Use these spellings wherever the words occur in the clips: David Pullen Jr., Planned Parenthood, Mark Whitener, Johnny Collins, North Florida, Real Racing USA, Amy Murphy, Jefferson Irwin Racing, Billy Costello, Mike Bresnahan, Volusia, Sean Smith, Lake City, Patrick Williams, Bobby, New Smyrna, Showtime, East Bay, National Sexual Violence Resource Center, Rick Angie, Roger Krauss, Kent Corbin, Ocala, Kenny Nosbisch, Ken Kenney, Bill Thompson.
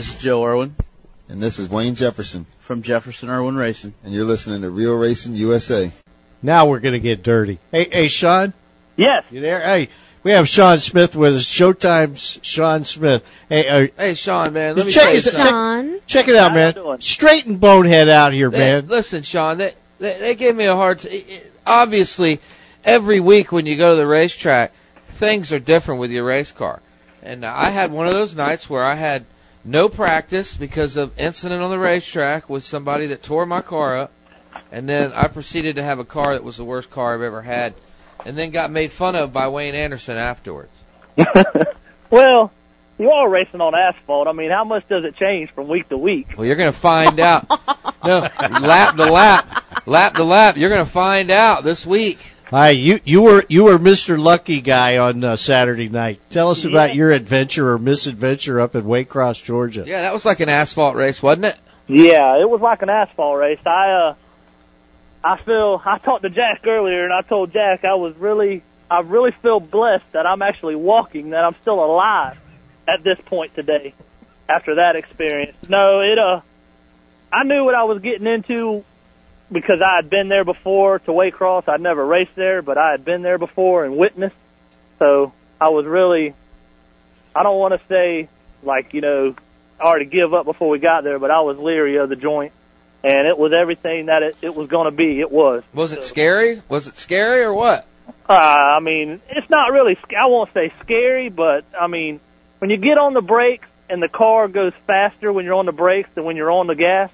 This is Joe Irwin. And this is Wayne Jefferson. From Jefferson Irwin Racing. And you're listening to Real Racing USA. Now we're going to get dirty. Hey, Sean? Yes. You there? Hey, we have Sean Smith with us. Showtime's Sean Smith. Hey, Sean, man. Let me check it out, man. Straighten Bonehead out here, man. Listen, Sean, they gave me a hard time. Obviously, every week when you go to the racetrack, things are different with your race car. And I had one of those nights where I had no practice because of incident on the racetrack with somebody that tore my car up. And then I proceeded to have a car that was the worst car I've ever had. And then got made fun of by Wayne Anderson afterwards. Well, you're all racing on asphalt. I mean, how much does it change from week to week? Well, you're going to find out. No, lap to lap. You're going to find out this week. Hi, you were Mr. Lucky Guy on Saturday night. Tell us about your adventure or misadventure up in Waycross, Georgia. Yeah, that was like an asphalt race, wasn't it? Yeah, it was like an asphalt race. I talked to Jack earlier, and I told Jack I really feel blessed that I'm actually walking, that I'm still alive at this point today after that experience. No, I knew what I was getting into because I had been there before to Waycross. I'd never raced there, but I had been there before and witnessed. So I was really, I don't want to say like, you know, I already give up before we got there, but I was leery of the joint. And it was everything that it was going to be. It was. Was it scary? Was it scary or what? I mean, it's not really, I won't say scary, but, I mean, when you get on the brakes and the car goes faster when you're on the brakes than when you're on the gas,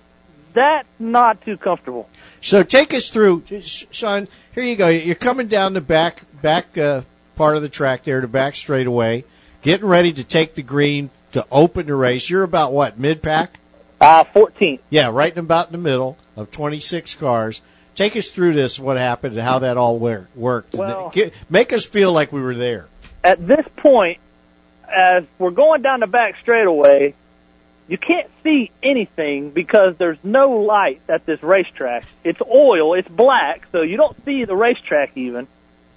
that's not too comfortable. So take us through, Sean, here you go. You're coming down the back part of the track there, the back straightaway, getting ready to take the green to open the race. You're about, what, mid-pack? 14th. Yeah, right about in the middle of 26 cars. Take us through this, what happened and how that all worked. Well, make us feel like we were there. At this point, as we're going down the back straightaway, you can't see anything because there's no lights at this racetrack. It's oil, it's black, so you don't see the racetrack even.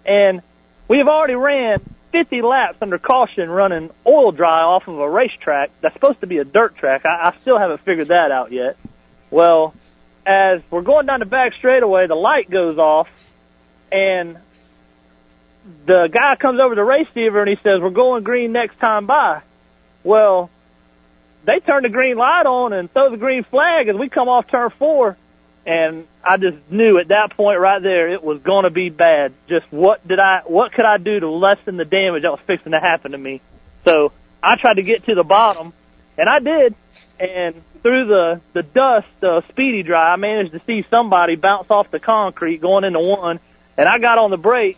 And we have already ran 50 laps under caution running oil dry off of a racetrack that's supposed to be a dirt track. I still haven't figured that out yet. Well, as we're going down the back straightaway, the light goes off, and the guy comes over to the race receiver and he says, "We're going green next time by." Well, they turn the green light on and throw the green flag as we come off turn 4, and I just knew at that point right there it was going to be bad. Just what could I do to lessen the damage that was fixing to happen to me? So I tried to get to the bottom, and I did. And through the dust, speedy dry, I managed to see somebody bounce off the concrete going into one, and I got on the brake.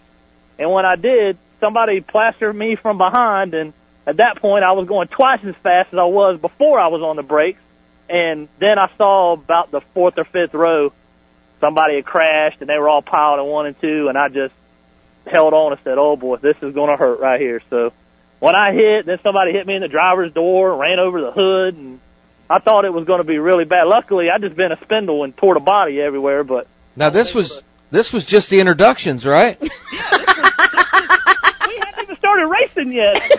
And when I did, somebody plastered me from behind, and at that point I was going twice as fast as I was before I was on the brakes. And then I saw about the 4th or 5th row, somebody had crashed, and they were all piled in 1 and 2, and I just held on and said, "Oh, boy, this is going to hurt right here." So when I hit, then somebody hit me in the driver's door, ran over the hood, and I thought it was going to be really bad. Luckily, I just bent a spindle and tore the body everywhere. But now this was just the introductions, right? Yeah, we hadn't even started racing yet.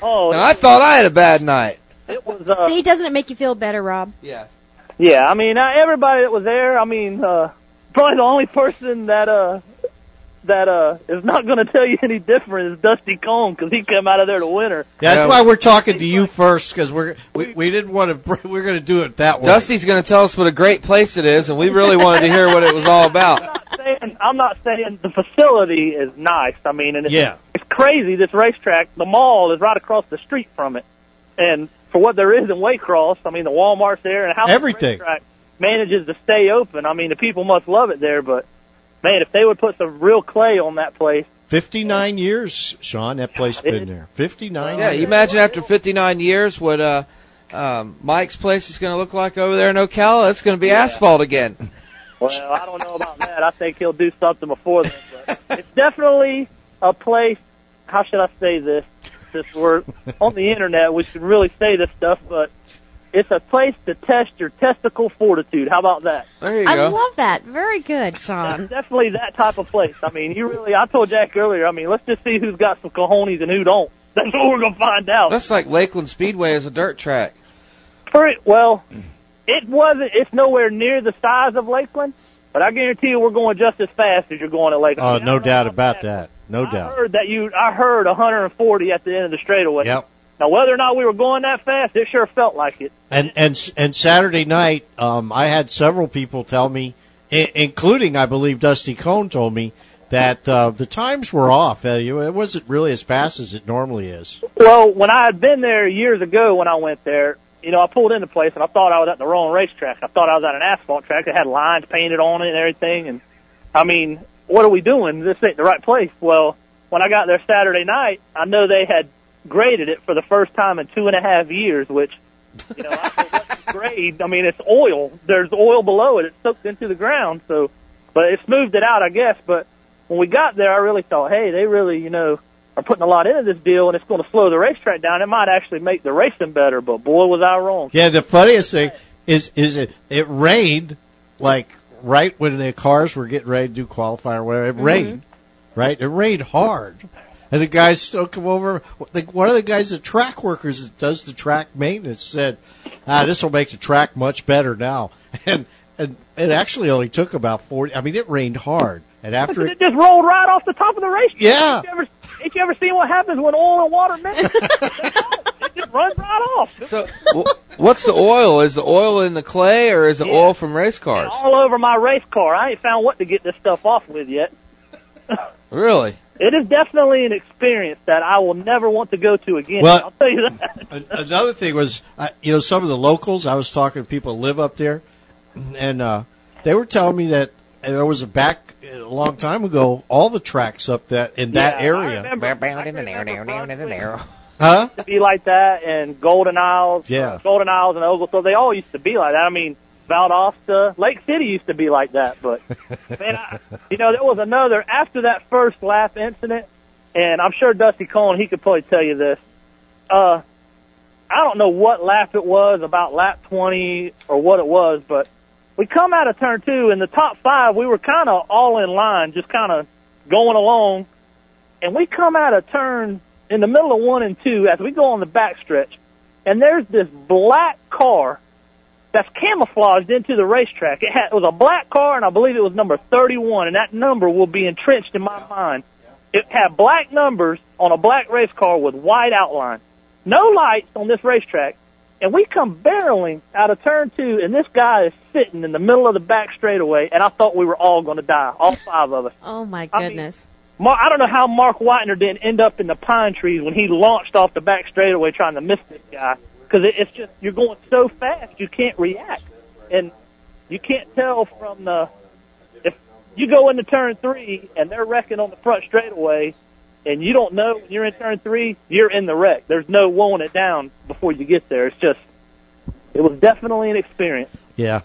Oh, and I thought I had a bad night. It was, see, doesn't it make you feel better, Rob? Yes. Yeah, I mean, everybody that was there, I mean, probably the only person that is not going to tell you any different is Dusty Cohn, because he came out of there the winner. Yeah, that's why we're talking to you first, because we didn't want to, we're going to do it that way. Dusty's going to tell us what a great place it is, and we really wanted to hear what it was all about. I'm not saying the facility is nice. I mean, and it's crazy, this racetrack. The mall is right across the street from it, and for what there is in Waycross, I mean, the Walmart's there, and how everything manages to stay open. I mean, the people must love it there, but, man, if they would put some real clay on that place. 59 years, Sean, that place has been there. 59 years. Yeah, you imagine after 59 years what Mike's place is going to look like over there in Ocala. It's going to be asphalt again. Well, I don't know about that. I think he'll do something before then. But it's definitely a place, how should I say this? We're on the internet, we should really say this stuff, but it's a place to test your testicle fortitude. How about that? There you go. I love that. Very good, Sean. It's definitely that type of place. I mean, I told Jack earlier, I mean, let's just see who's got some cojones and who don't. That's what we're going to find out. That's like Lakeland Speedway is a dirt track. Well, it wasn't. It's nowhere near the size of Lakeland, but I guarantee you we're going just as fast as you're going at Lakeland. Oh, no doubt about that. No doubt. I heard 140 at the end of the straightaway. Yep. Now, whether or not we were going that fast, it sure felt like it. And Saturday night, I had several people tell me, including, I believe, Dusty Cohn told me, that the times were off. It wasn't really as fast as it normally is. Well, when I had been there years ago when I went there, you know, I pulled into place, and I thought I was at the wrong racetrack. I thought I was at an asphalt track that had lines painted on it and everything. And, I mean, what are we doing? This ain't the right place. Well, when I got there Saturday night, I know they had graded it for the first time in 2.5 years, which, you know, I said, what's the grade? I mean, it's oil. There's oil below it. It soaks into the ground. So, but it smoothed it out, I guess. But when we got there, I really thought, hey, they really, you know, are putting a lot into this deal, and it's going to slow the racetrack down. It might actually make the racing better, but boy, was I wrong. Yeah, the funniest thing is it rained, like, right when the cars were getting ready to do qualifying or whatever. It rained, right? It rained hard. And the guys still come over. One of the guys, the track workers that does the track maintenance, said, this will make the track much better now. And it actually only took about 40. I mean, it rained hard. And after it just rolled right off the top of the racetrack. Yeah. Ain't you ever seen what happens when oil and water mix? It just runs right off. So what's the oil? Is the oil in the clay, or is it oil from race cars? Yeah, all over my race car. I ain't found what to get this stuff off with yet. Really? It is definitely an experience that I will never want to go to again. Well, I'll tell you that. Another thing was, you know, some of the locals, I was talking to people who live up there, and they were telling me that there was a long time ago, all the tracks up that in that area. I remember huh? Used to be like that, and Golden Isles, Golden Isles and Oglethorpe, they all used to be like that. I mean, Valdosta, Lake City used to be like that, but, man, you know, there was another, after that first lap incident, and I'm sure Dusty Cohn, he could probably tell you this, I don't know what lap it was, about lap 20 or what it was, but we come out of turn two, and the top five, we were kind of all in line, just kind of going along, and we come out of turn in the middle of 1 and 2 as we go on the backstretch, and there's this black car that's camouflaged into the racetrack. It was a black car, and I believe it was number 31, and that number will be entrenched in my mind. Yeah. It had black numbers on a black race car with white outline. No lights on this racetrack, and we come barreling out of turn two, and this guy is sitting in the middle of the back straightaway, and I thought we were all going to die, all five of us. Oh, my goodness. I don't know how Mark Whitener didn't end up in the pine trees when he launched off the back straightaway trying to miss this guy. Because it's just, you're going so fast, you can't react. And you can't tell from the, if you go into turn three and they're wrecking on the front straightaway, and you don't know when you're in turn three, you're in the wreck. There's no wowing it down before you get there. It's just, it was definitely an experience. Yeah.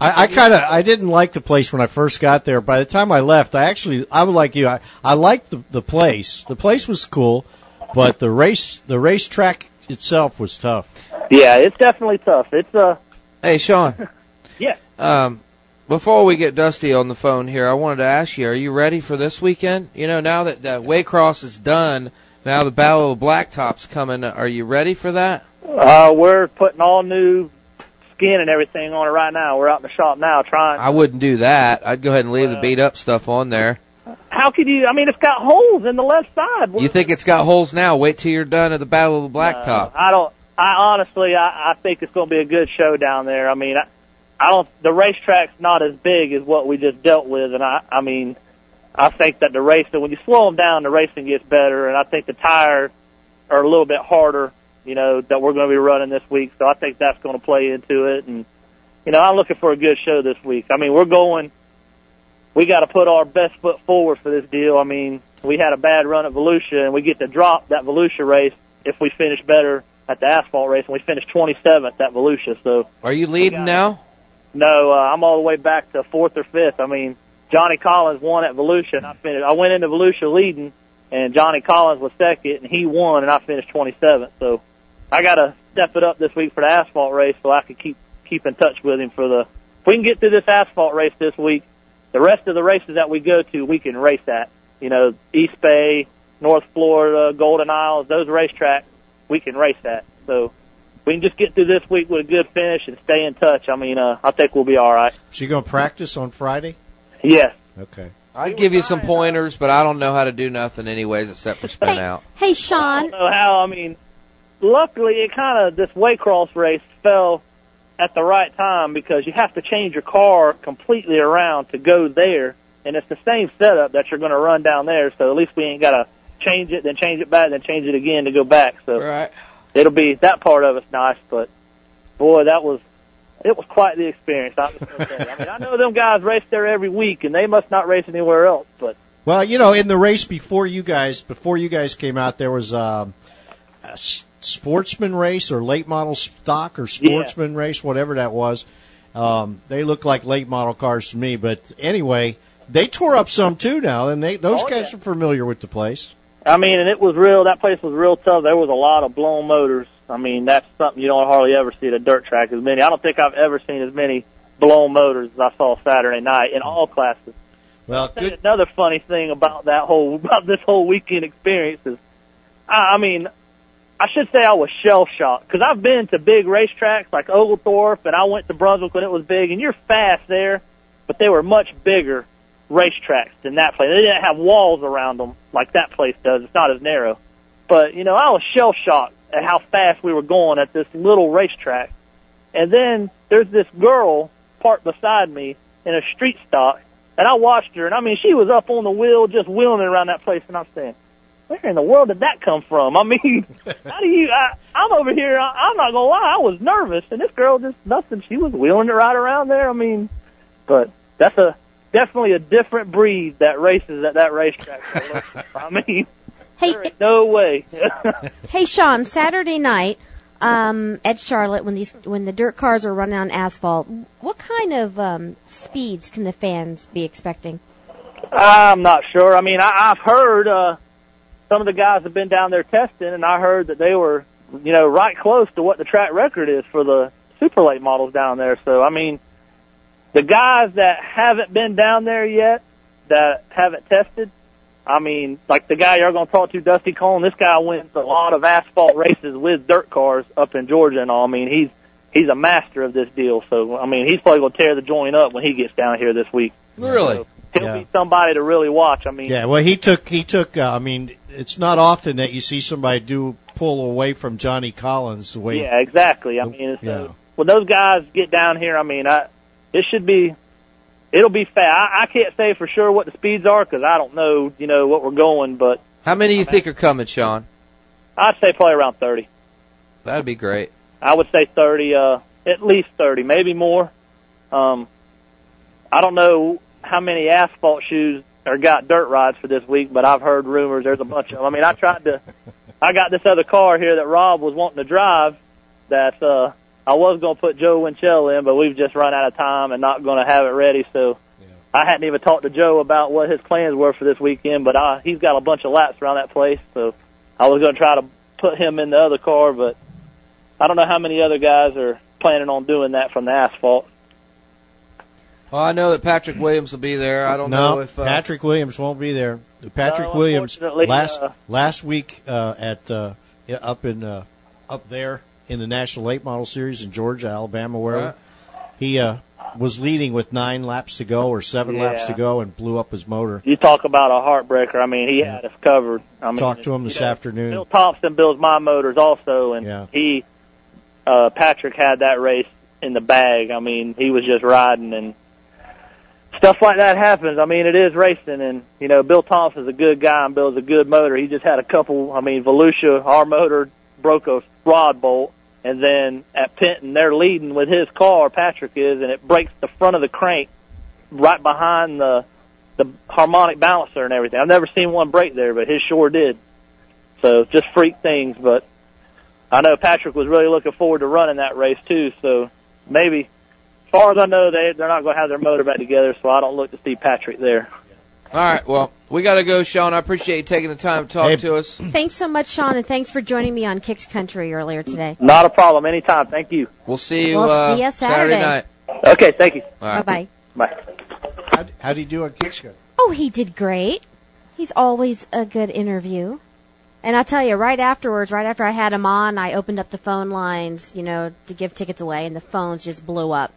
I didn't like the place when I first got there. By the time I left, I would like you. I liked the place. The place was cool, but the racetrack itself was tough. Yeah, it's definitely tough. It's Hey, Sean. Yeah. Before we get Dusty on the phone here, I wanted to ask you: are you ready for this weekend? You know, now that Waycross is done, now the Battle of the Blacktop's coming. Are you ready for that? We're putting all new skin and everything on it right now. We're out in the shop now trying. I wouldn't do that. I'd go ahead and leave the beat up stuff on there. How could you? I mean, it's got holes in the left side. You think it's got holes now? Wait till you're done at the Battle of the Blacktop. I honestly think it's going to be a good show down there. I mean, I don't. The racetrack's not as big as what we just dealt with, and I mean, I think that when you slow them down, the racing gets better, and I think the tires are a little bit harder, you know, that we're going to be running this week. So I think that's going to play into it, and you know, I'm looking for a good show this week. I mean, we got to put our best foot forward for this deal. I mean, we had a bad run at Volusia, and we get to drop that Volusia race if we finish better at the asphalt race, and we finished 27th at Volusia. So, are you leading now? No, I'm all the way back to 4th or 5th. I mean, Johnny Collins won at Volusia, and I finished. I went into Volusia leading, and Johnny Collins was second, and he won, and I finished 27th. So, I got to step it up this week for the asphalt race so I can keep in touch with him If we can get through this asphalt race this week, the rest of the races that we go to, we can race at. You know, East Bay, North Florida, Golden Isles, those racetracks, we can race that. So we can just get through this week with a good finish and stay in touch. I mean, I think we'll be all right. So you going to practice on Friday? Yes. Okay. I'd give you some pointers, but I don't know how to do nothing anyways except for spin out. Hey, Sean. I don't know how. I mean, luckily it kind of, this Waycross race fell at the right time because you have to change your car completely around to go there, and it's the same setup that you're going to run down there, so at least we ain't got to change it, then change it back, then change it again to go back. So right. It'll be, that part of it's nice, but, boy, it was quite the experience. I'm just gonna say. I mean, I know them guys race there every week, and they must not race anywhere else. But well, you know, in the race before you guys came out, there was a sportsman race or late model stock or sportsman race, whatever that was. They look like late model cars to me. But anyway, they tore up some too now, and those guys are familiar with the place. I mean, and it was real. That place was real tough. There was a lot of blown motors. I mean, that's something you don't hardly ever see at a dirt track. As many, I don't think I've ever seen as many blown motors as I saw Saturday night in all classes. Well, another funny thing about this whole weekend experience is, I mean, I should say I was shell shocked because I've been to big racetracks like Oglethorpe, and I went to Brunswick when it was big, and you're fast there, but they were much bigger racetracks than that place. They didn't have walls around them like that place does. It's not as narrow, but you know, I was shell shocked at how fast we were going at this little racetrack. And then there's this girl parked beside me in a street stock, and I watched her, and I mean, she was up on the wheel just wheeling around that place, and I'm saying, where in the world did that come from? I mean, how do you, I'm over here, I'm not going to lie, I was nervous, and this girl just, nothing, she was wheeling it right around there. I mean, but that's definitely a different breed that races at that racetrack. I mean, hey, no way. Hey, Sean, Saturday night at Charlotte, when the dirt cars are running on asphalt, what kind of speeds can the fans be expecting? I'm not sure. I mean, I've heard some of the guys have been down there testing, and I heard that they were, you know, right close to what the track record is for the super late models down there. So, I mean, the guys that haven't been down there yet, that haven't tested, I mean, like the guy you're going to talk to, Dusty Cohn, this guy wins a lot of asphalt races with dirt cars up in Georgia and all. I mean, he's a master of this deal. So, I mean, he's probably going to tear the joint up when he gets down here this week. Really? So he'll be somebody to really watch. I mean. Yeah, well, he took, I mean, it's not often that you see somebody pull away from Johnny Collins the way. Yeah, exactly. I mean, so, when those guys get down here, I mean, it should be. It'll be fast. I can't say for sure what the speeds are because I don't know, you know, what we're going. But how many do you think are coming, Sean? I'd say probably around 30. That'd be great. I would say 30, at least 30, maybe more. I don't know how many asphalt shoes or got dirt rides for this week, but I've heard rumors. There's a bunch of them. I mean, I got this other car here that Rob was wanting to drive that, I was going to put Joe Winchell in, but we've just run out of time and not going to have it ready. So I hadn't even talked to Joe about what his plans were for this weekend, but he's got a bunch of laps around that place. So I was going to try to put him in the other car, but I don't know how many other guys are planning on doing that from the asphalt. Well, I know that Patrick Williams will be there. I don't know if Patrick Williams won't be there. Patrick Williams last week up there in the National Late Model Series in Georgia, Alabama, wherever. He was leading with 9 laps to go or 7 laps to go and blew up his motor. You talk about a heartbreaker. I mean, he had us covered. I talked to him this afternoon. Bill Thompson builds my motors also, and Patrick had that race in the bag. I mean, he was just riding, and stuff like that happens. I mean, it is racing, and, you know, Bill Thompson's a good guy and builds a good motor. He just had a couple, I mean, Volusia, our motor, broke a rod bolt, and then at Penton they're leading with his car, Patrick is, and it breaks the front of the crank right behind the harmonic balancer and everything. I've never seen one break there, but his sure did. So just freak things, but I know Patrick was really looking forward to running that race too, so maybe, as far as I know, they're not going to have their motor back together, so I don't look to see Patrick there. All right, well, we got to go, Sean. I appreciate you taking the time to talk to us. Thanks so much, Sean, and thanks for joining me on Kix Country earlier today. Not a problem. Anytime. Thank you. We'll see you, see you Saturday night. Okay, thank you. Right. Bye-bye. Bye. How did he do on Kix Country? Oh, he did great. He's always a good interview. And I'll tell you, right afterwards, right after I had him on, I opened up the phone lines, you know, to give tickets away, and the phones just blew up.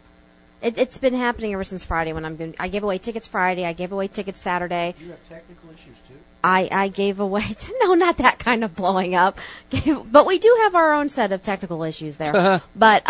It's been happening ever since Friday. I gave away tickets Friday. I gave away tickets Saturday. You have technical issues, too? I gave away... No, not that kind of blowing up. But we do have our own set of technical issues there. But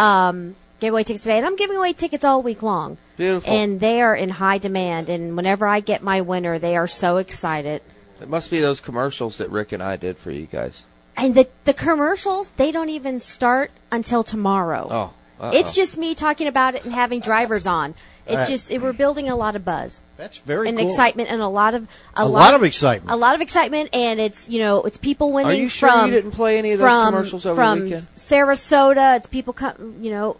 gave away tickets today, and I'm giving away tickets all week long. Beautiful. And they are in high demand, and whenever I get my winner, they are so excited. It must be those commercials that Rick and I did for you guys. And the commercials, they don't even start until tomorrow. Oh. Uh-oh. It's just me talking about it and having drivers on. It's right. We're building a lot of buzz. That's very cool. And excitement and a lot of excitement. A lot of excitement, and it's, you know, it's people winning. Are you sure you didn't play any of those commercials over the weekend? From Sarasota, it's people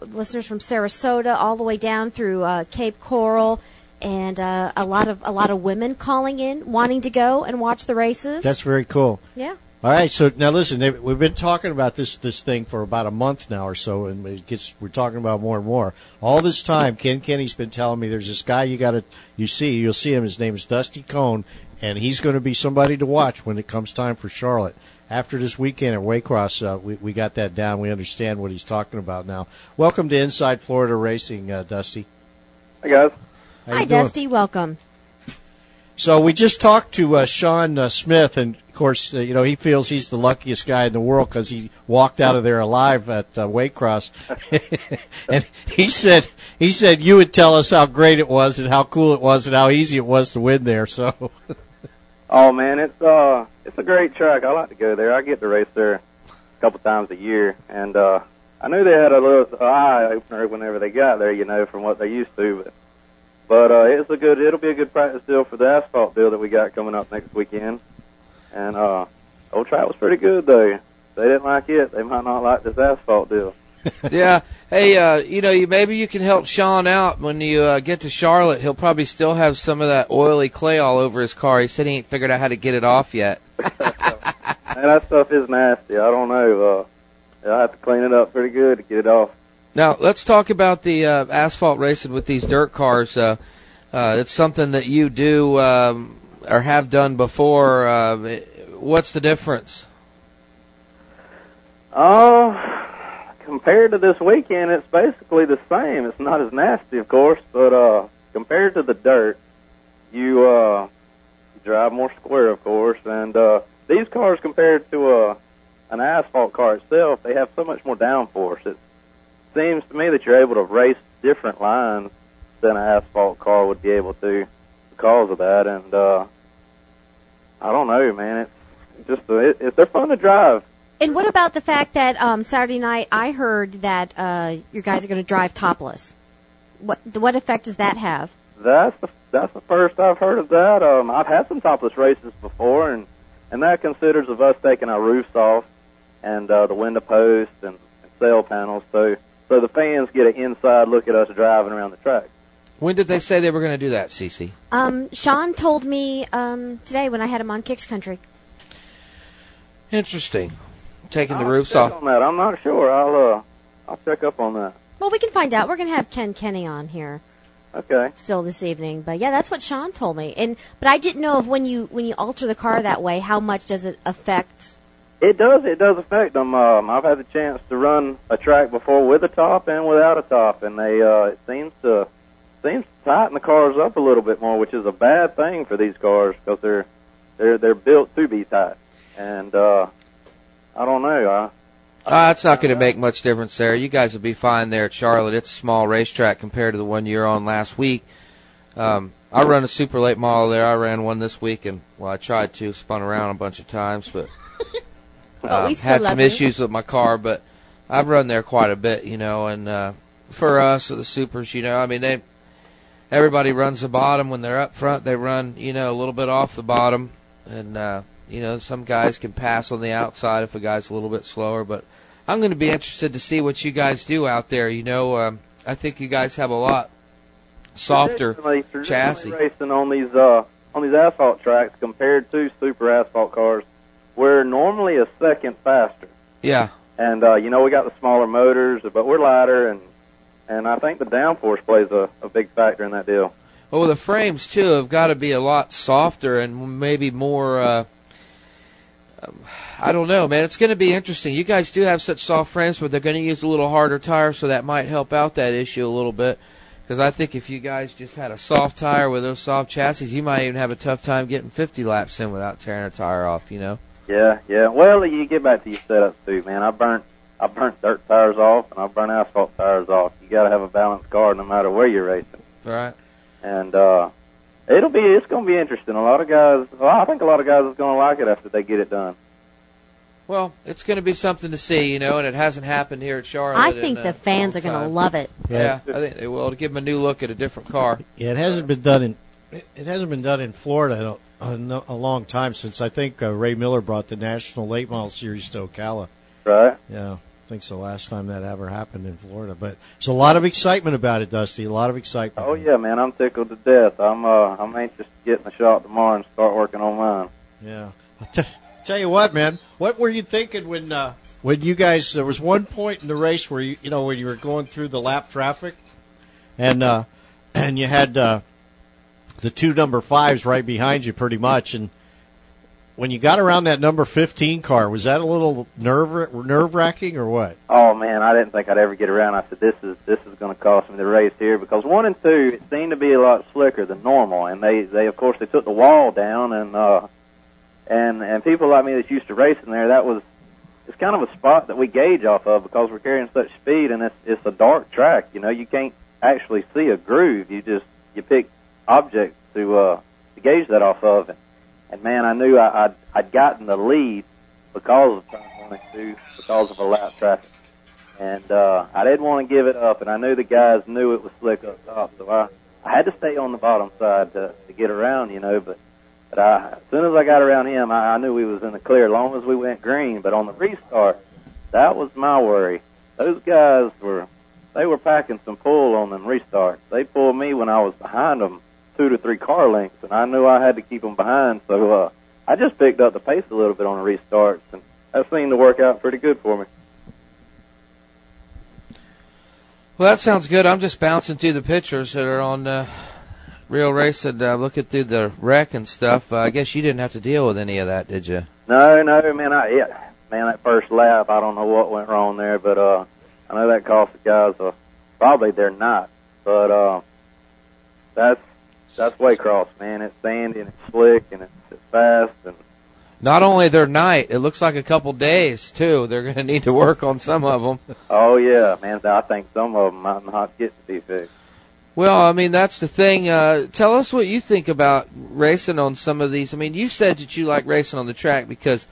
listeners from Sarasota all the way down through Cape Coral. And a lot of women calling in, wanting to go and watch the races. That's very cool. Yeah. All right. So now listen, we've been talking about this thing for about a month now or so, and we're talking about more and more. All this time, Ken Kenny's been telling me there's this guy you'll see him. His name is Dusty Cohn, and he's going to be somebody to watch when it comes time for Charlotte. After this weekend at Waycross, we got that down. We understand what he's talking about now. Welcome to Inside Florida Racing, Dusty. Hey guys. Hi, Dusty. Welcome. So we just talked to Sean Smith, and, of course, you know, he feels he's the luckiest guy in the world because he walked out of there alive at Waycross. And he said you would tell us how great it was and how cool it was and how easy it was to win there. So. Oh, man, it's a great track. I like to go there. I get to race there a couple times a year, and I knew they had a little eye-opener whenever they got there, you know, from what they used to, But it'll be a good practice deal for the asphalt deal that we got coming up next weekend. And old track was pretty good, though. If they didn't like it, they might not like this asphalt deal. Yeah. Hey, you know, maybe you can help Sean out when you get to Charlotte. He'll probably still have some of that oily clay all over his car. He said he ain't figured out how to get it off yet. Man, that stuff is nasty. I don't know. I'll have to clean it up pretty good to get it off. Now, let's talk about the asphalt racing with these dirt cars. It's something that you do or have done before. What's the difference? Compared to this weekend, it's basically the same. It's not as nasty, of course, but compared to the dirt, you drive more square, of course. And these cars, compared to an asphalt car itself, they have so much more downforce. It seems to me that you're able to race different lines than an asphalt car would be able to because of that. And I don't know, man. They're fun to drive. And what about the fact that Saturday night I heard that you guys are going to drive topless? What effect does that have? That's the first I've heard of that. I've had some topless races before, and that considers of us taking our roofs off and the window posts and sail panels. So the fans get an inside look at us driving around the track. When did they say they were going to do that, Cece? Sean told me today when I had him on Kix Country. Interesting. Taking the roofs off. On that. I'm not sure. I'll check up on that. Well, we can find out. We're going to have Ken Kenney on here. Okay. Still this evening, but yeah, that's what Sean told me. But I didn't know if when you alter the car that way, how much does it affect? It does affect them. I've had the chance to run a track before with a top and without a top, and they it seems to tighten the cars up a little bit more, which is a bad thing for these cars because they're built to be tight. And I don't know. It's not going to make much difference there. You guys will be fine there at Charlotte. It's a small racetrack compared to the one you were on last week. I run a super late model there. I ran one this week, and well, I tried to spun around a bunch of times, but. Had some issues with my car, but I've run there quite a bit, you know. And for us, the supers, you know, I mean, everybody runs the bottom. When they're up front, they run, you know, a little bit off the bottom. And, you know, some guys can pass on the outside if a guy's a little bit slower. But I'm going to be interested to see what you guys do out there. You know, I think you guys have a lot softer chassis. Racing on these asphalt tracks compared to super asphalt cars. We're normally a second faster. Yeah. And, you know, we got the smaller motors, but we're lighter, and I think the downforce plays a big factor in that deal. Well, the frames, too, have got to be a lot softer and maybe more, I don't know, man. It's going to be interesting. You guys do have such soft frames, but they're going to use a little harder tire, so that might help out that issue a little bit. Because I think if you guys just had a soft tire with those soft chassis, you might even have a tough time getting 50 laps in without tearing a tire off, you know? Yeah, yeah. Well, you get back to your setups, too, man. I burnt dirt tires off, and I burnt asphalt tires off. You got to have a balanced car no matter where you're racing. Right. And it's going to be interesting. I think a lot of guys is going to like it after they get it done. Well, it's going to be something to see, you know, and it hasn't happened here at Charlotte. I think the fans are going to love it. Yeah, I think they will. To give them a new look at a different car. Yeah, it hasn't been done in Florida in a long time, since I think Ray Miller brought the National Late Model Series to Ocala. Right. Yeah. I think so, last time that ever happened in Florida. But there's a lot of excitement about it, Dusty, a lot of excitement. Oh, yeah, man, I'm tickled to death. I'm anxious to get in the shop tomorrow and start working on mine. Yeah. Tell you what, man, what were you thinking when you guys, there was one point in the race where, when you were going through the lap traffic and you had the two number fives right behind you pretty much, and when you got around that number 15 car, was that a little nerve-wracking or what? Oh, man, I didn't think I'd ever get around. I said, this is going to cost me the race here, because 1 and 2, it seemed to be a lot slicker than normal, and they of course, they took the wall down, and people like me that's used to racing there, it's kind of a spot that we gauge off of because we're carrying such speed, and it's a dark track. You can't actually see a groove. You pick objects to gauge that off of. And, man, I knew I'd gotten the lead because of time 1 and 2, because of a lap traffic. And I didn't want to give it up, and I knew the guys knew it was slick up top. So I had to stay on the bottom side to get around, But as soon as I got around him, I knew we was in the clear as long as we went green. But on the restart, that was my worry. Those guys were packing some pull on them restarts. They pulled me when I was behind them 2 to 3 car lengths, and I knew I had to keep them behind, so I just picked up the pace a little bit on the restarts, and that seemed to work out pretty good for me. Well, that sounds good. I'm just bouncing through the pictures that are on Real Race, and looking through the wreck and stuff. I guess you didn't have to deal with any of that, did you? No, man. That first lap, I don't know what went wrong there, but I know that cost the guys probably their night, but That's Waycross, man. It's sandy and it's slick and it's fast. And not only their night, it looks like a couple days, too. They're going to need to work on some of them. Oh, yeah, man. I think some of them might not get to be fixed. Well, I mean, that's the thing. Tell us what you think about racing on some of these. I mean, you said that you like racing on the track because,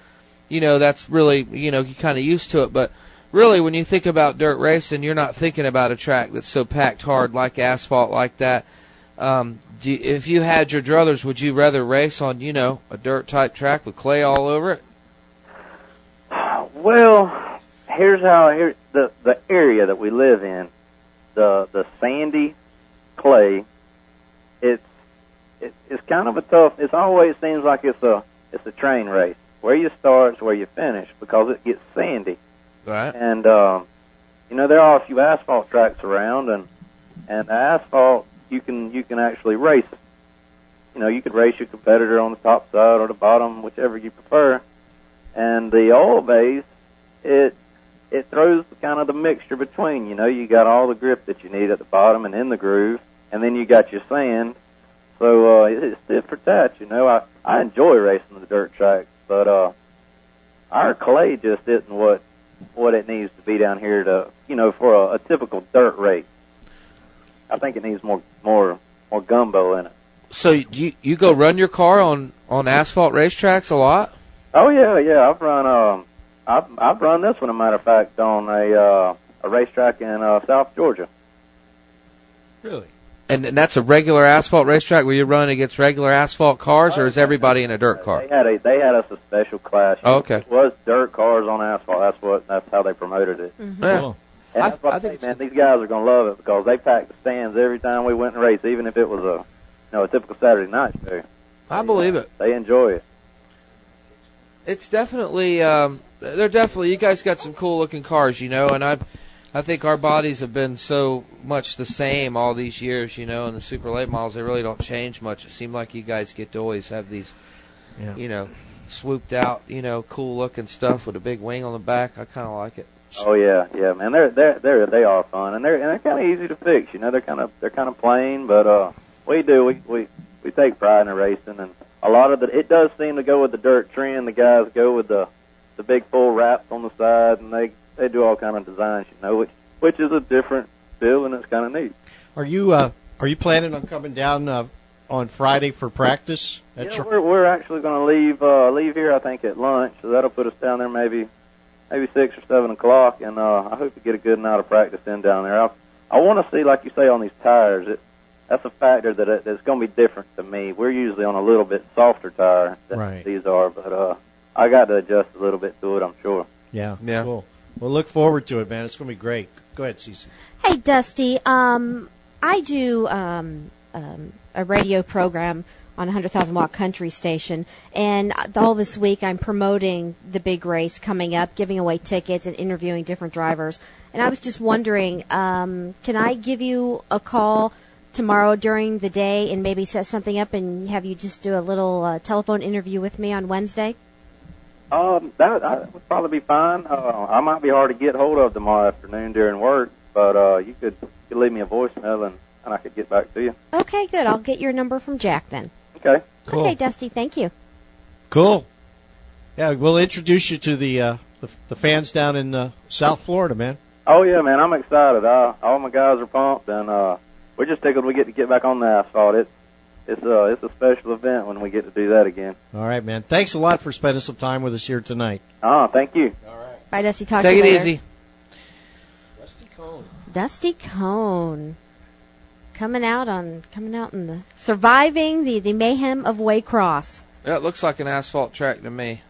that's really, you're kind of used to it. But really, when you think about dirt racing, you're not thinking about a track that's so packed hard like asphalt like that. If you had your druthers, would you rather race on, a dirt-type track with clay all over it? Well, here's the area that we live in, the sandy clay. It's kind of a tough. It always seems like it's a train race. Where you start is where you finish because it gets sandy. Right. And there are a few asphalt tracks around, and asphalt. You can actually race. You could race your competitor on the top side or the bottom, whichever you prefer. And the oil base, it throws kind of the mixture between. You got all the grip that you need at the bottom and in the groove, and then you got your sand. So it's tit for tat. I enjoy racing the dirt tracks, but our clay just isn't what it needs to be down here to for a typical dirt race. I think it needs more gumbo in it. So you go run your car on asphalt racetracks a lot? Oh yeah. I've run this one, as a matter of fact, on a racetrack in South Georgia. Really? And that's a regular asphalt racetrack where you run against regular asphalt cars, or is everybody in a dirt car? They had us a special class. Oh, okay. It was dirt cars on asphalt. That's how they promoted it. Mm-hmm. Yeah. Cool. And I think these guys are going to love it because they packed the stands every time we went and raced, even if it was a typical Saturday night show. I believe it. They enjoy it. It's definitely you guys got some cool looking cars, and I've I think our bodies have been so much the same all these years, you know, in the super late models, they really don't change much. It seemed like you guys get to always have these, you know, swooped out, you know, cool looking stuff with a big wing on the back. I kind of like it. Oh yeah, yeah, man. They are fun, and they're kind of easy to fix. You know, they're kind of plain, but we take pride in the racing, and a lot of it does seem to go with the dirt trend. The guys go with the big full wraps on the side, and they do all kind of designs. You know, which is a different feel, and it's kind of neat. Are you planning on coming down on Friday for practice? Yeah, we're actually going to leave here, I think, at lunch, so that'll put us down there maybe 6 or 7 o'clock, and I hope to get a good night of practice in down there. I want to see, like you say, on these tires, that's a factor that's going to be different to me. We're usually on a little bit softer tire than these are, but I got to adjust a little bit to it, I'm sure. Yeah. Cool. Well, look forward to it, man. It's going to be great. Go ahead, Cece. Hey, Dusty. I do a radio program on 100,000 Watt Country Station, and all this week I'm promoting the big race coming up, giving away tickets and interviewing different drivers. And I was just wondering, can I give you a call tomorrow during the day and maybe set something up and have you just do a little telephone interview with me on Wednesday? That would probably be fine. I might be hard to get hold of tomorrow afternoon during work, but you could leave me a voicemail and I could get back to you. Okay, good. I'll get your number from Jack then. Okay. Cool. Okay, Dusty. Thank you. Cool. Yeah, we'll introduce you to the fans down in South Florida, man. Oh yeah, man. I'm excited. All my guys are pumped, and we're just tickled we get to get back on the asphalt. It's a special event when we get to do that again. All right, man. Thanks a lot for spending some time with us here tonight. Oh, thank you. All right. Bye, Dusty. Talk to you later. Take it easy. Dusty Cohn. Coming out in the surviving the mayhem of Waycross. That looks like an asphalt track to me.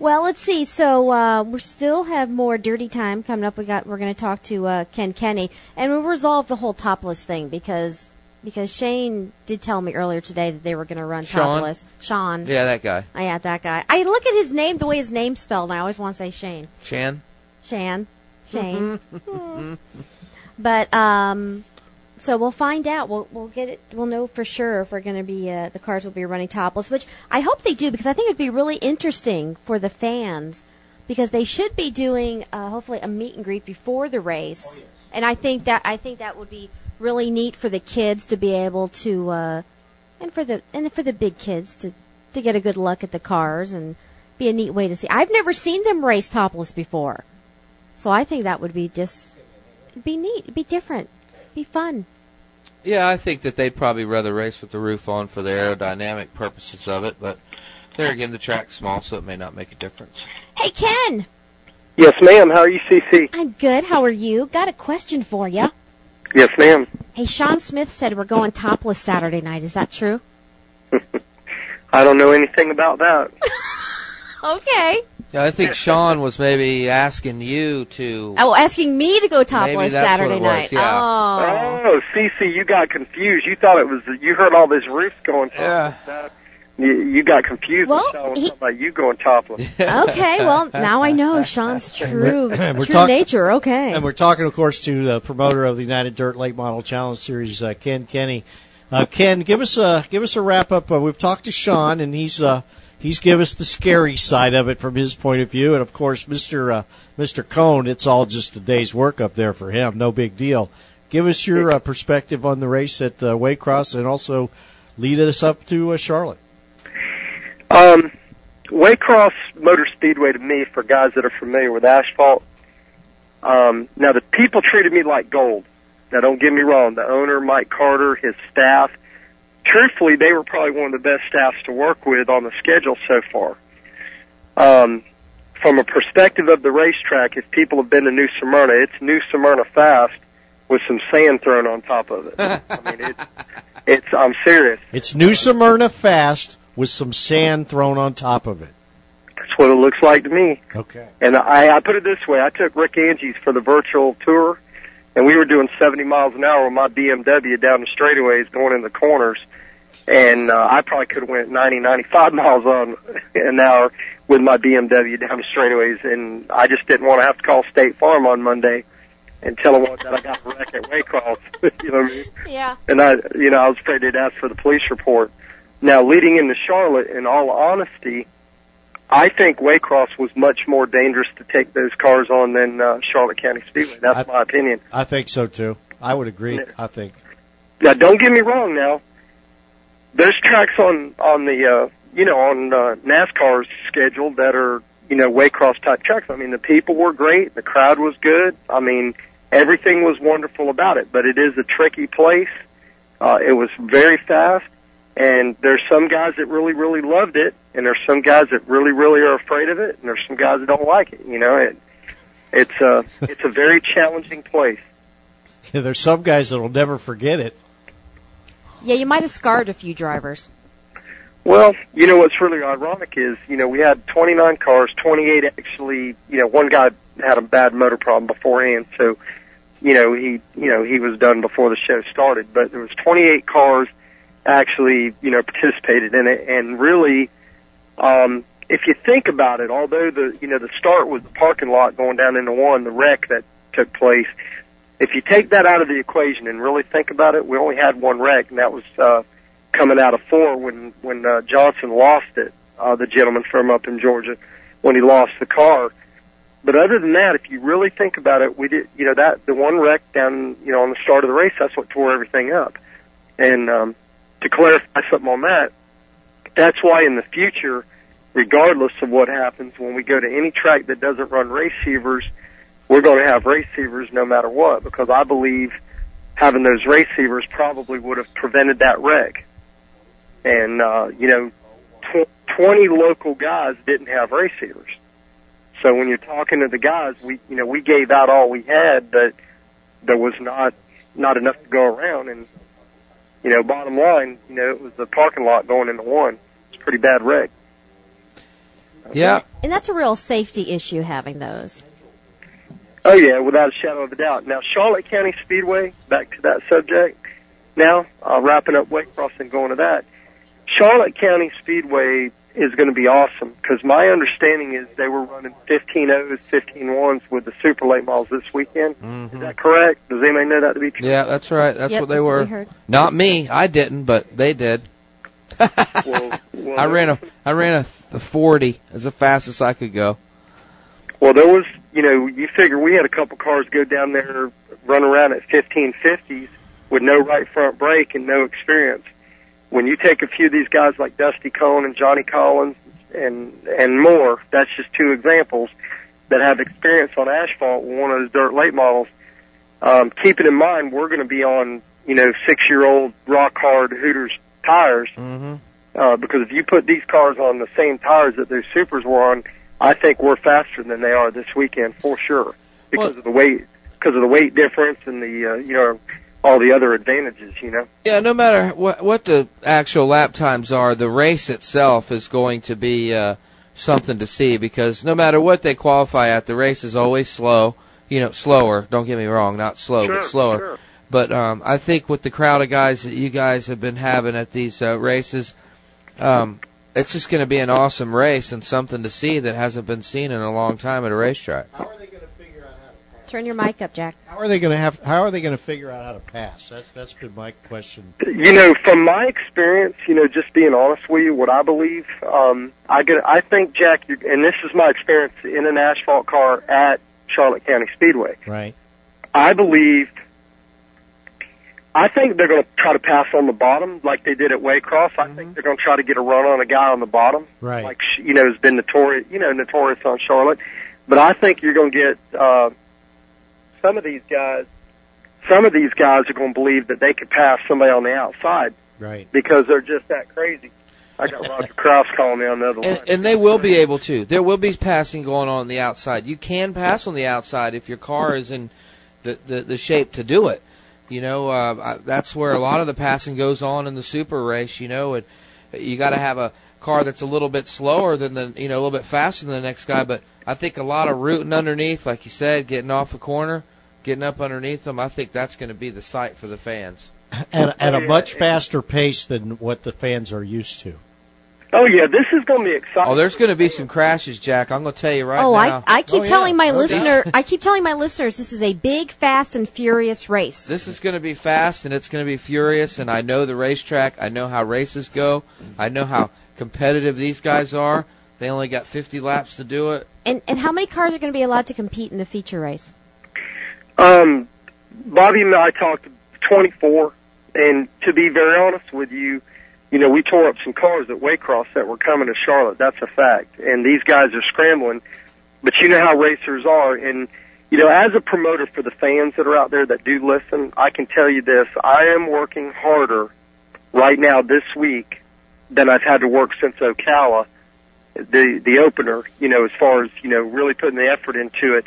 Well, let's see. So we still have more dirty time coming up. We're going to talk to Ken Kenney, and we'll resolve the whole topless thing because Shane did tell me earlier today that they were going to run topless. Sean. Yeah, that guy. I look at his name, the way his name's spelled, and I always want to say Shane. Shan. Shane. But so we'll find out. We'll get it. We'll know for sure if we're going to be the cars will be running topless, which I hope they do because I think it'd be really interesting for the fans because they should be doing hopefully a meet and greet before the race, and I think that would be really neat for the kids to be able to and for the big kids to get a good look at the cars and be a neat way to see. I've never seen them race topless before, so I think that would be just. Be neat, be different, be fun. Yeah, I think that they'd probably rather race with the roof on for the aerodynamic purposes of it, but there again, the track's small, so it may not make a difference. Hey, Ken. Yes, ma'am. How are you, Cece? I'm good. How are you? Got a question for you. Yes, ma'am. Hey, Sean Smith said we're going topless Saturday night. Is that true? I don't know anything about that. Okay. Yeah, I think Sean was maybe asking you to... Oh, asking me to go topless Saturday night. Yeah. Oh, Cece, you got confused. You thought it was... You heard all this roofs going topless. Yeah. You got confused. Well, you going topless. Okay, well, now I know Sean's true nature. Okay. And we're talking, of course, to the promoter of the United Dirt Late Model Challenge Series, Ken Kenney. Ken, give us a wrap-up. We've talked to Sean, and He's give us the scary side of it from his point of view, and of course, Mr. Cohn, it's all just a day's work up there for him. No big deal. Give us your perspective on the race at Waycross, and also lead us up to Charlotte. Waycross Motor Speedway to me, for guys that are familiar with asphalt. Now the people treated me like gold. Now don't get me wrong. The owner, Mike Carter, his staff. Truthfully, they were probably one of the best staffs to work with on the schedule so far. From a perspective of the racetrack, if people have been to New Smyrna, it's New Smyrna fast with some sand thrown on top of it. I mean, it's I'm serious. It's New Smyrna fast with some sand thrown on top of it. That's what it looks like to me. Okay. And I put it this way. I took Rick Angie's for the virtual tour, and we were doing 70 miles an hour with my BMW down the straightaways going in the corners. And I probably could have went 90, 95 miles an hour with my BMW down the straightaways, and I just didn't want to have to call State Farm on Monday and tell them that I got wrecked at Waycross. You know what I mean? Yeah. And I was afraid they'd ask for the police report. Now, leading into Charlotte, in all honesty, I think Waycross was much more dangerous to take those cars on than Charlotte County Speedway. That's my opinion. I think so, too. I would agree, I think. Now, don't get me wrong now. There's tracks on NASCAR's schedule that are, Waycross-type tracks. I mean, the people were great. The crowd was good. I mean, everything was wonderful about it. But it is a tricky place. It was very fast. And there's some guys that really, really loved it, and there's some guys that really, really are afraid of it, and there's some guys that don't like it. It's a very challenging place. Yeah, there's some guys that will never forget it. Yeah, you might have scarred a few drivers. Well, what's really ironic is, we had 29 cars, 28 actually, one guy had a bad motor problem beforehand, so, he was done before the show started, but there was 28 cars actually, participated in it. And really, if you think about it, although the start was the parking lot going down into one, the wreck that took place, if you take that out of the equation and really think about it, we only had one wreck, and that was coming out of four when Johnson lost it, the gentleman from up in Georgia, when he lost the car. But other than that, if you really think about it, we did, the one wreck down, on the start of the race, that's what tore everything up. And, to clarify something on that, that's why in the future, regardless of what happens, when we go to any track that doesn't run race sievers, we're going to have race sievers no matter what, because I believe having those race sievers probably would have prevented that wreck. And, 20 local guys didn't have race sievers. So when you're talking to the guys, we gave out all we had, but there was not enough to go around. And, bottom line, it was the parking lot going into one. It's a pretty bad wreck. Yeah. And that's a real safety issue, having those. Oh, yeah, without a shadow of a doubt. Now, Charlotte County Speedway, back to that subject. Now, wrapping up Waycross and going to that. Charlotte County Speedway is going to be awesome because my understanding is they were running 15.0s, 15.1s with the Super Late Models this weekend. Mm-hmm. Is that correct? Does anybody know that to be true? Yeah, that's right. That's what they were. What we heard. Not me. I didn't, but they did. Well, I ran a 40 as the fastest I could go. Well, there was, you figure we had a couple cars go down there, run around at 15.50s with no right front brake and no experience. When you take a few of these guys like Dusty Cohn and Johnny Collins and more, that's just two examples that have experience on asphalt with one of those dirt late models. Keep it in mind, we're going to be on, 6-year-old rock-hard Hooters tires. Mm-hmm. Because if you put these cars on the same tires that those supers were on, I think we're faster than they are this weekend for sure because of the weight difference and the, all the other advantages, Yeah, no matter what the actual lap times are, the race itself is going to be something to see because no matter what they qualify at, the race is always slow, slower. Don't get me wrong, not slow, sure, but slower. Sure. But I think with the crowd of guys that you guys have been having at these races, it's just going to be an awesome race and something to see that hasn't been seen in a long time at a racetrack. Turn your mic up, Jack. How are they going to figure out how to pass? That's been my question. From my experience, just being honest with you, what I believe, I think, Jack, and this is my experience in an asphalt car at Charlotte County Speedway. Right. I think they're going to try to pass on the bottom like they did at Waycross. Mm-hmm. I think they're going to try to get a run on a guy on the bottom, right? Like has been notorious on Charlotte. But I think you're going to get. Some of these guys are going to believe that they could pass somebody on the outside, right? Because they're just that crazy. I got Roger Krauss calling me on the other line. And they will be able to. There will be passing going on the outside. You can pass on the outside if your car is in the shape to do it. That's where a lot of the passing goes on in the super race. And you got to have a car that's a little bit slower than a little bit faster than the next guy, but. I think a lot of rooting underneath, like you said, getting off a corner, getting up underneath them. I think that's going to be the sight for the fans. At a much faster pace than what the fans are used to. Oh, yeah, this is going to be exciting. Oh, there's going to be some crashes, Jack. I'm going to tell you right now. I keep telling my listeners this is a big, fast, and furious race. This is going to be fast, and it's going to be furious, and I know the racetrack. I know how races go. I know how competitive these guys are. They only got 50 laps to do it. And how many cars are going to be allowed to compete in the feature race? Bobby and I talked 24, and to be very honest with you, you know, we tore up some cars at Waycross that were coming to Charlotte. That's a fact. And these guys are scrambling. But you know how racers are. And, you know, as a promoter for the fans that are out there that do listen, I can tell you this. I am working harder right now this week than I've had to work since Ocala, the opener, you know, as far as, you know, really putting the effort into it.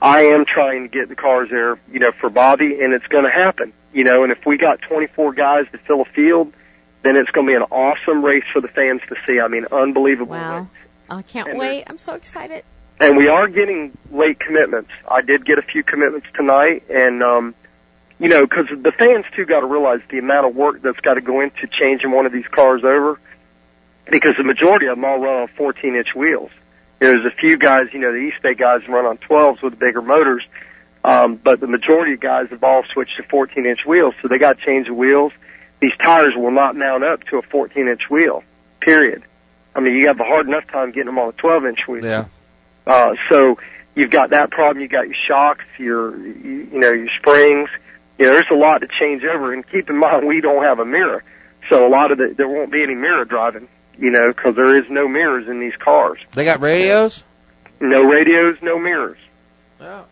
I am trying to get the cars there, you know, for Bobby, and it's going to happen. You know, and if we got 24 guys to fill a field, then it's going to be an awesome race for the fans to see. I mean, unbelievable. Wow. Race. I can't wait. I'm so excited. And we are getting late commitments. I did get a few commitments tonight. And, you know, because the fans, too, got to realize the amount of work that's got to go into changing one of these cars over, because the majority of them all run on 14-inch wheels. There's a few guys, you know, the East Bay guys run on 12s with bigger motors, but the majority of guys have all switched to 14-inch wheels, so they got to change the wheels. These tires will not mount up to a 14-inch wheel, period. I mean, you have a hard enough time getting them on a 12-inch wheel. Yeah. So you've got that problem. You've got your shocks, your springs. You know, there's a lot to change over. And keep in mind, we don't have a mirror. So a lot of there won't be any mirror driving, you know, because there is no mirrors in these cars. They got radios? No radios, no mirrors. Yeah.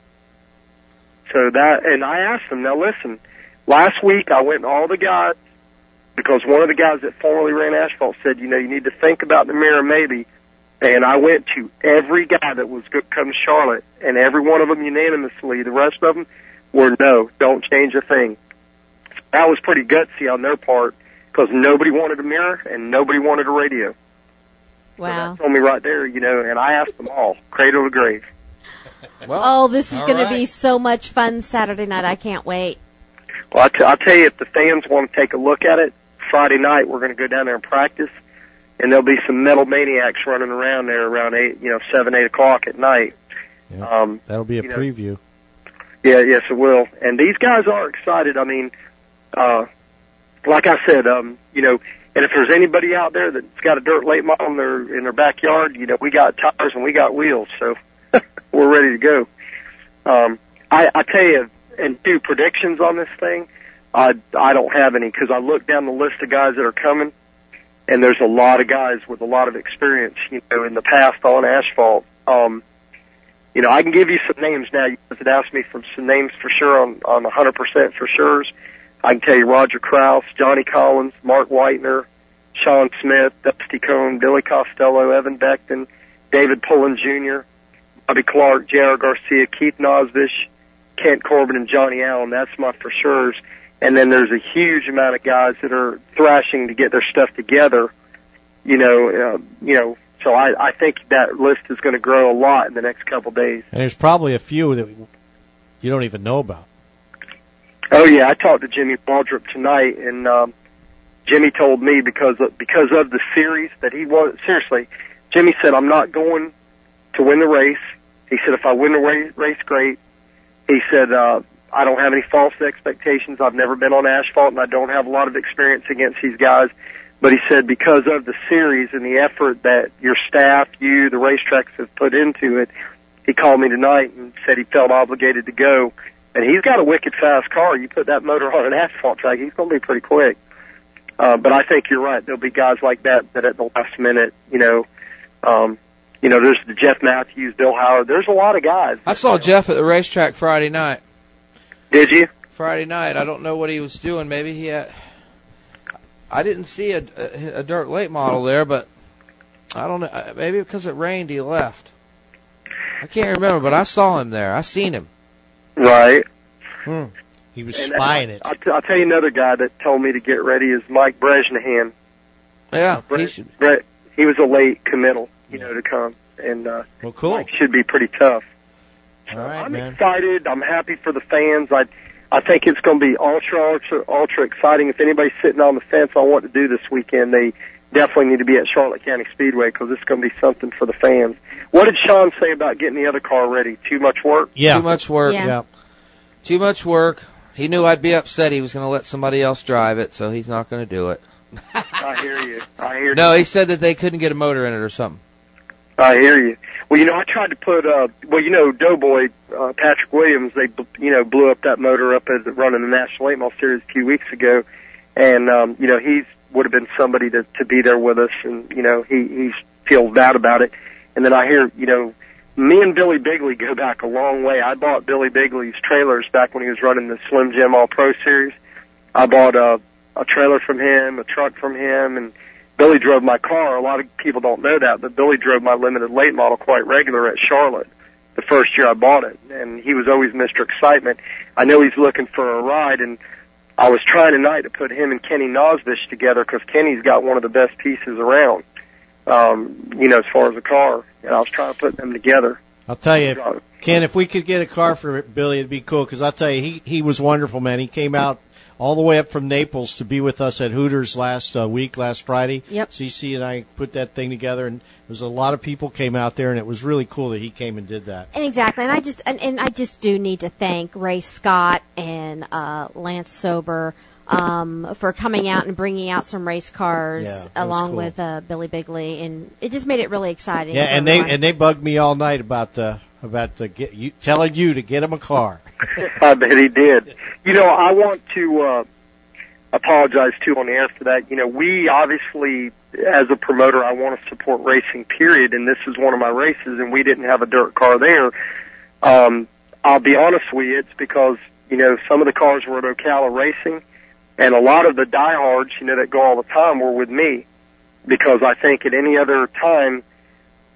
So and I asked them, now listen, last week I went to all the guys, because one of the guys that formerly ran asphalt said, you know, you need to think about the mirror maybe. And I went to every guy that was going to come to Charlotte, and every one of them unanimously, the rest of them were no, don't change a thing. That was pretty gutsy on their part, because nobody wanted a mirror and nobody wanted a radio. Wow. So that told me right there, you know, and I asked them all, cradle to grave. Well, this is going to be so much fun Saturday night. I can't wait. Well, I'll tell you, if the fans want to take a look at it, Friday night we're going to go down there and practice, and there'll be some metal maniacs running around there around 7, 8 o'clock at night. Yeah, that'll be a preview. Yeah, yes, it will. And these guys are excited. I mean, like I said, you know, and if there's anybody out there that's got a dirt late model in their backyard, you know, we got tires and we got wheels, so we're ready to go. I tell you, and do predictions on this thing, I don't have any, because I look down the list of guys that are coming, and there's a lot of guys with a lot of experience, you know, in the past on asphalt. You know, I can give you some names now. You guys had asked me for some names for sure on 100% for sure's. I can tell you Roger Krauss, Johnny Collins, Mark Whitener, Sean Smith, Dusty Cohn, Billy Costello, Evan Beckton, David Pullen Jr., Bobby Clark, J.R. Garcia, Keith Nosbisch, Kent Corbin, and Johnny Allen. That's my for sure's. And then there's a huge amount of guys that are thrashing to get their stuff together, so I think that list is going to grow a lot in the next couple of days. And there's probably a few that you don't even know about. Oh, yeah, I talked to Jimmy Baldrip tonight, and Jimmy told me because of the series that he won. Seriously, Jimmy said, I'm not going to win the race. He said, if I win the race, great. He said, I don't have any false expectations. I've never been on asphalt, and I don't have a lot of experience against these guys. But he said, because of the series and the effort that your staff, you, the racetracks have put into it, he called me tonight and said he felt obligated to go. And he's got a wicked fast car. You put that motor on an asphalt track, he's going to be pretty quick. But I think you're right. There'll be guys like that at the last minute, there's the Jeff Matthews, Bill Howard. There's a lot of guys. I saw Jeff at the racetrack Friday night. Did you? Friday night. I don't know what he was doing. Maybe he had. I didn't see a dirt late model there, but I don't know. Maybe because it rained, he left. I can't remember, but I saw him there. I seen him. Right. Hmm. He was spying it. I'll tell you another guy that told me to get ready is Mike Bresnahan. Yeah, he was a late committal, to come. And well, cool. Mike should be pretty tough. All right, I'm excited. I'm happy for the fans. I think it's going to be ultra, ultra, ultra exciting. If anybody's sitting on the fence on what to do this weekend, they definitely need to be at Charlotte County Speedway because it's going to be something for the fans. What did Sean say about getting the other car ready? Too much work? Yeah. Too much work, yeah. Too much work. He knew I'd be upset. He was going to let somebody else drive it, so he's not going to do it. I hear you. I hear you. No, he said that they couldn't get a motor in it or something. I hear you. Well, you know, I tried to put, Doughboy, Patrick Williams, they, blew up that motor up at running the National Late Model Series a few weeks ago. And, he would have been somebody to be there with us. And, he feels bad about it. And then I hear, me and Billy Bigley go back a long way. I bought Billy Bigley's trailers back when he was running the Slim Jim All Pro Series. I bought a trailer from him, a truck from him, and Billy drove my car. A lot of people don't know that, but Billy drove my limited late model quite regular at Charlotte the first year I bought it, and he was always Mr. Excitement. I know he's looking for a ride, and I was trying tonight to put him and Kenny Nosbisch together because Kenny's got one of the best pieces around, as far as a car, and I was trying to put them together. I'll tell you, Ken, if we could get a car for Billy, it'd be cool because I'll tell you, he was wonderful, man. He came out all the way up from Naples to be with us at Hooters last Friday. Yep. Cece and I put that thing together, and there was a lot of people came out there, and it was really cool that he came and did that. And exactly, and I just do need to thank Ray Scott and Lance Sober for coming out and bringing out some race cars along with Billy Bigley, and it just made it really exciting. Yeah, and they bugged me all night telling you to get him a car. I bet he did. I want to apologize, too, on the air for that. We obviously, as a promoter, I want to support racing, period, and this is one of my races, and we didn't have a dirt car there. I'll be honest with you, it's because, some of the cars were at Ocala Racing, and a lot of the diehards, that go all the time were with me, because I think at any other time,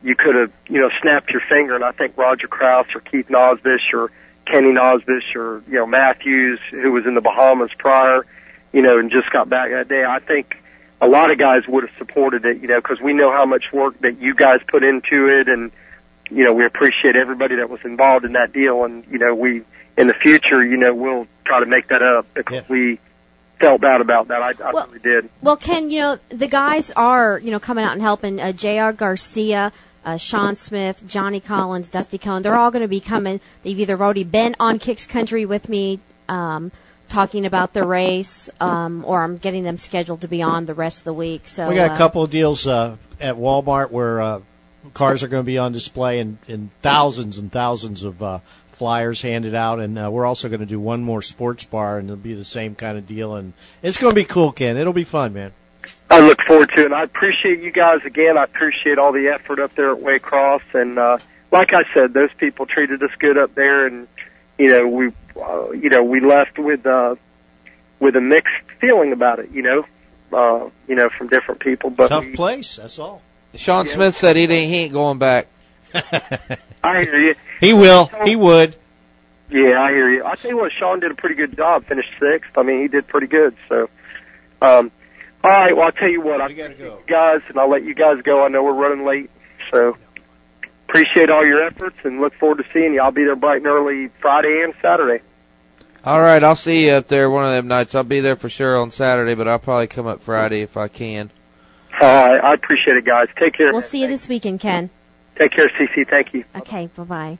you could have, snapped your finger, and I think Roger Krauss or Keith Nosbisch or Kenny Nosbisch or, Matthews, who was in the Bahamas prior, and just got back that day. I think a lot of guys would have supported it, because we know how much work that you guys put into it, and, we appreciate everybody that was involved in that deal, and, we, in the future, we'll try to make that up because we felt bad about that. I really did. Well, Ken, the guys are, coming out and helping. J.R. Garcia, Sean Smith, Johnny Collins, Dusty Cohn, they're all going to be coming. They've either already been on Kix Country with me talking about the race, or I'm getting them scheduled to be on the rest of the week. So we got a couple of deals at Walmart where cars are going to be on display and thousands and thousands of flyers handed out. And we're also going to do one more sports bar, and it'll be the same kind of deal. And it's going to be cool, Ken. It'll be fun, man. I look forward to it, and I appreciate you guys again. I appreciate all the effort up there at Waycross, and like I said, those people treated us good up there, and we left with a mixed feeling about it, from different people. But tough place, that's all. Sean Smith said he ain't going back. I hear you. He will. He would. Yeah, I hear you. I tell you what, Sean did a pretty good job. Finished 6th. I mean, he did pretty good. So. All right, well, I'll tell you what, I appreciate you guys, and I'll let you guys go. I know we're running late, so appreciate all your efforts and look forward to seeing you. I'll be there bright and early Friday and Saturday. All right, I'll see you up there one of them nights. I'll be there for sure on Saturday, but I'll probably come up Friday if I can. All right, I appreciate it, guys. Take care. We'll see you this weekend, Ken. Take care, Cece. Thank you. Okay, bye-bye.